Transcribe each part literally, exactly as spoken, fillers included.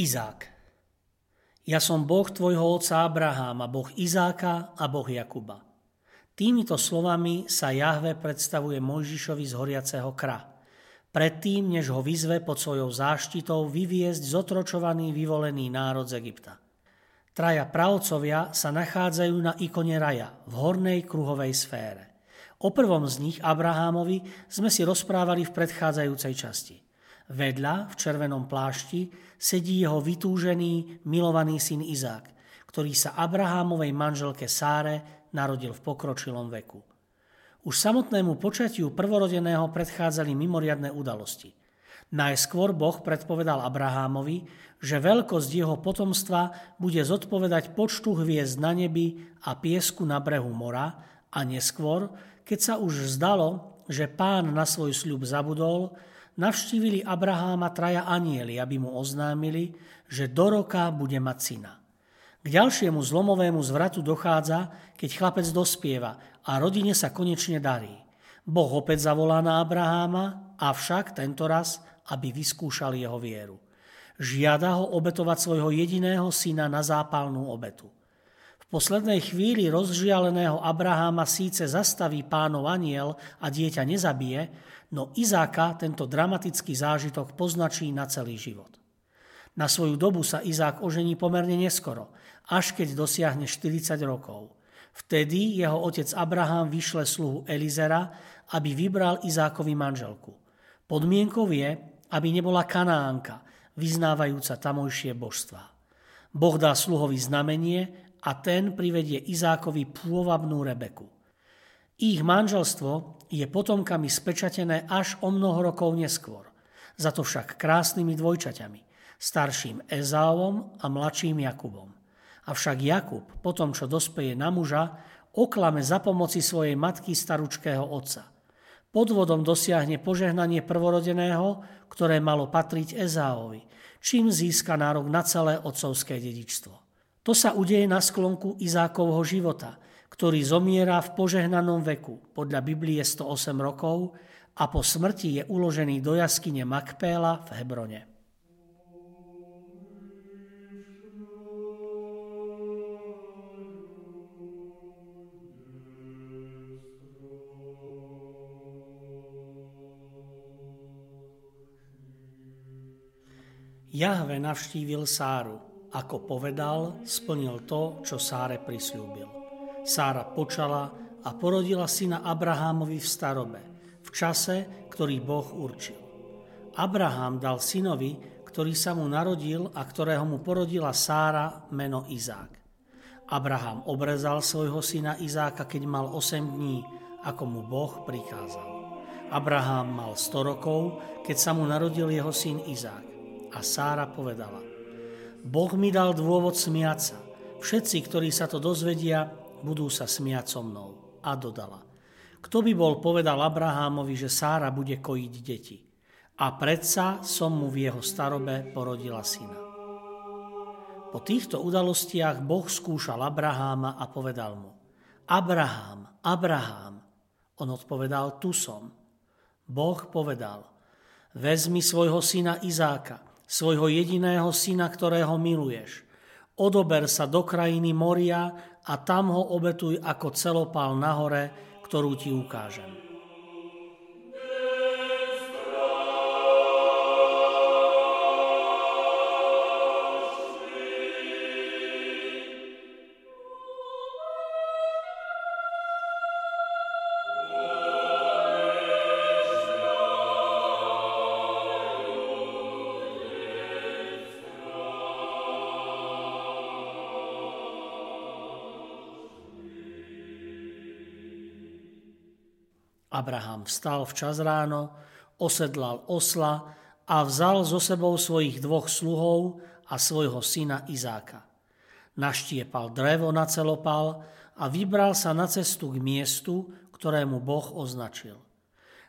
Izák. Ja som Boh tvojho otca Abraháma, Boh Izáka a Boh Jakuba. Týmito slovami sa Jahve predstavuje Mojžišovi z Horiaceho kra. Predtým, než ho vyzve pod svojou záštitou vyviesť zotročovaný vyvolený národ z Egypta. Traja pravcovia sa nachádzajú na ikone Raja v hornej kruhovej sfére. O prvom z nich, Abrahámovi, sme si rozprávali v predchádzajúcej časti. Vedľa, v červenom plášti, sedí jeho vytúžený, milovaný syn Izák, ktorý sa Abrahámovej manželke Sáre narodil v pokročilom veku. Už samotnému počatiu prvorodeného predchádzali mimoriadne udalosti. Najskôr Boh predpovedal Abrahámovi, že veľkosť jeho potomstva bude zodpovedať počtu hviezd na nebi a piesku na brehu mora, a neskôr, keď sa už zdalo, že Pán na svoj sľub zabudol, navštívili Abraháma traja anjeli, aby mu oznámili, že do roka bude mať syna. K ďalšiemu zlomovému zvratu dochádza, keď chlapec dospieva a rodine sa konečne darí. Boh opäť zavolá na Abraháma, avšak tento raz, aby vyskúšal jeho vieru. Žiada ho obetovať svojho jediného syna na zápalnú obetu. V poslednej chvíli rozžialeného Abraháma síce zastaví Pánov anjel a dieťa nezabije, no Izáka tento dramatický zážitok poznačí na celý život. Na svoju dobu sa Izák ožení pomerne neskoro, až keď dosiahne štyridsať rokov. Vtedy jeho otec Abrahám vyšle sluhu Elizera, aby vybral Izákovi manželku. Podmienkou je, aby nebola Kanánka, vyznávajúca tamojšie božstvá. Boh dá sluhovi znamenie a ten privedie Izákovi pôvabnú Rebeku. Ich manželstvo je potomkami spečatené až o mnoho rokov neskôr, za to však krásnymi dvojčaťami, starším Ezávom a mladším Jakubom. Avšak Jakub, po tom, čo dospeje na muža, oklame za pomoci svojej matky staručkého otca. Podvodom dosiahne požehnanie prvorodeného, ktoré malo patriť Ezávovi, čím získa nárok na celé otcovské dedičstvo. To sa udeje na sklonku Izákovho života, ktorý zomiera v požehnanom veku, podľa Biblie sto osem rokov, a po smrti je uložený do jaskyne Makpéla v Hebrone. Jahve navštívil Sáru. Ako povedal, splnil to, čo Sáre prisľúbil. Sára počala a porodila syna Abrahámovi v starobe, v čase, ktorý Boh určil. Abrahám dal synovi, ktorý sa mu narodil a ktorého mu porodila Sára, meno Izák. Abrahám obrezal svojho syna Izáka, keď mal osem dní, ako mu Boh prikázal. Abrahám mal sto rokov, keď sa mu narodil jeho syn Izák. A Sára povedala: Boh mi dal dôvod smiať sa. Všetci, ktorí sa to dozvedia, budú sa smiať so mnou. A dodala: Kto by bol povedal Abrahámovi, že Sára bude kojiť deti? A predsa som mu v jeho starobe porodila syna. Po týchto udalostiach Boh skúšal Abraháma a povedal mu: Abrahám, Abrahám. On odpovedal: Tu som. Boh povedal: Vezmi svojho syna Izáka, svojho jediného syna, ktorého miluješ. Odober sa do krajiny Moria a tam ho obetuj ako celopál na hore, ktorú ti ukážem. Abrahám vstal včas ráno, osedlal osla a vzal so sebou svojich dvoch sluhov a svojho syna Izáka. Naštiepal drevo na celopal a vybral sa na cestu k miestu, ktorému Boh označil.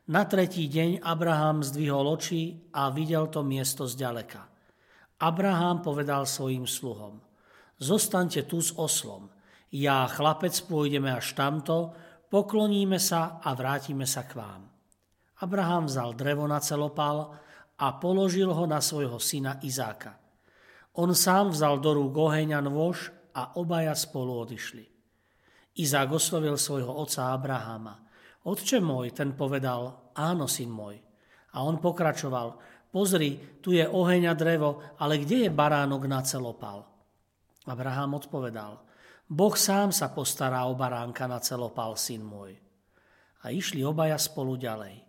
Na tretí deň Abrahám zdvihol oči a videl to miesto zďaleka. Abrahám povedal svojim sluhom: "Zostaňte tu s oslom. Ja a chlapec pôjdeme až tamto, pokloníme sa a vrátime sa k vám." Abrahám vzal drevo na celopal a položil ho na svojho syna Izáka. On sám vzal do rúk oheň a nôž a obaja spolu odišli. Izák oslovil svojho otca Abraháma: "Otče môj," ten povedal, "áno, syn môj." A on pokračoval: "Pozri, tu je oheň a drevo, ale kde je baránok na celopal?" Abrahám odpovedal: "Boh sám sa postará o baránka na celopal, syn môj." A išli obaja spolu ďalej.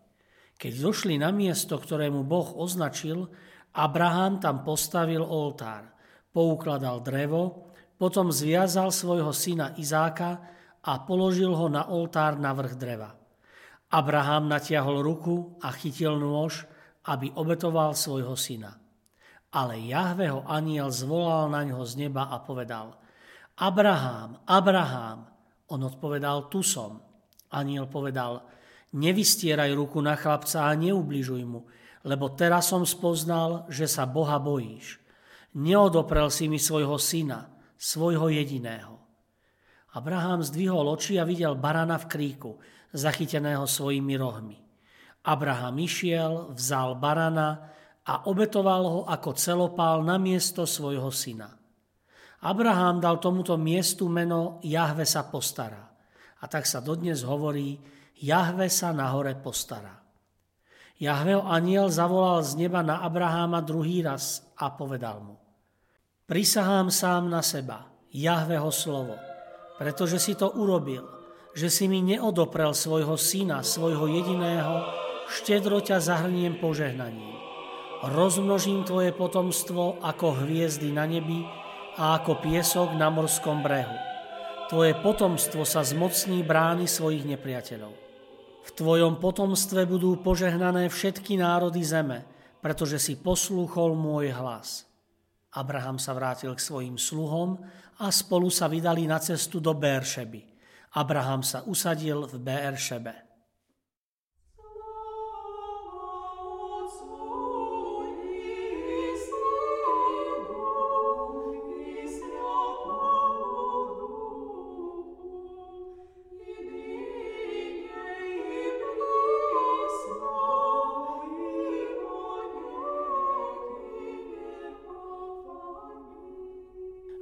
Keď došli na miesto, ktorému Boh označil, Abrahám tam postavil oltár, poukladal drevo, potom zviazal svojho syna Izáka a položil ho na oltár na vrch dreva. Abrahám natiahol ruku a chytil nôž, aby obetoval svojho syna. Ale Jahveho anjel zvolal naňho z neba a povedal: "Abrahám, Abrahám." On odpovedal: "Tu som." Anjel povedal: "Nevystieraj ruku na chlapca a neubližuj mu, lebo teraz som spoznal, že sa Boha bojíš. Neodoprel si mi svojho syna, svojho jediného." Abrahám zdvihol oči a videl barana v kríku, zachyteného svojimi rohmi. Abrahám išiel, vzal barana a obetoval ho ako celopál na miesto svojho syna. Abrahám dal tomuto miestu meno Jahve sa postará. A tak sa dodnes hovorí: Jahve sa na hore postará. Jahveho anjel zavolal z neba na Abraháma druhý raz a povedal mu: "Prisahám sám na seba, Jahveho slovo, pretože si to urobil, že si mi neodoprel svojho syna, svojho jediného, štedro ťa zahrniem požehnaním. Rozmnožím tvoje potomstvo ako hviezdy na nebi a ako piesok na morskom brehu. Tvoje potomstvo sa zmocní brány svojich nepriateľov. V tvojom potomstve budú požehnané všetky národy zeme, pretože si poslúchol môj hlas." Abraham sa vrátil k svojim sluhom a spolu sa vydali na cestu do Beršeby. Abraham sa usadil v Beršebe.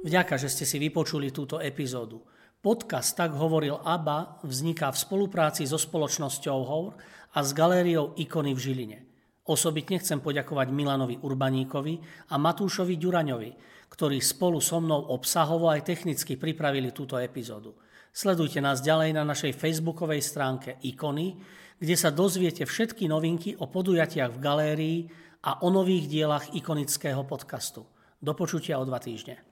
Vďaka, že ste si vypočuli túto epizódu. Podcast Tak hovoril Abba vzniká v spolupráci so spoločnosťou Hour a s galériou Ikony v Žiline. Osobitne chcem poďakovať Milanovi Urbaníkovi a Matúšovi Ďuraňovi, ktorí spolu so mnou obsahovo aj technicky pripravili túto epizódu. Sledujte nás ďalej na našej facebookovej stránke Ikony, kde sa dozviete všetky novinky o podujatiach v galérii a o nových dielach ikonického podcastu. Do počutia o dva týždne.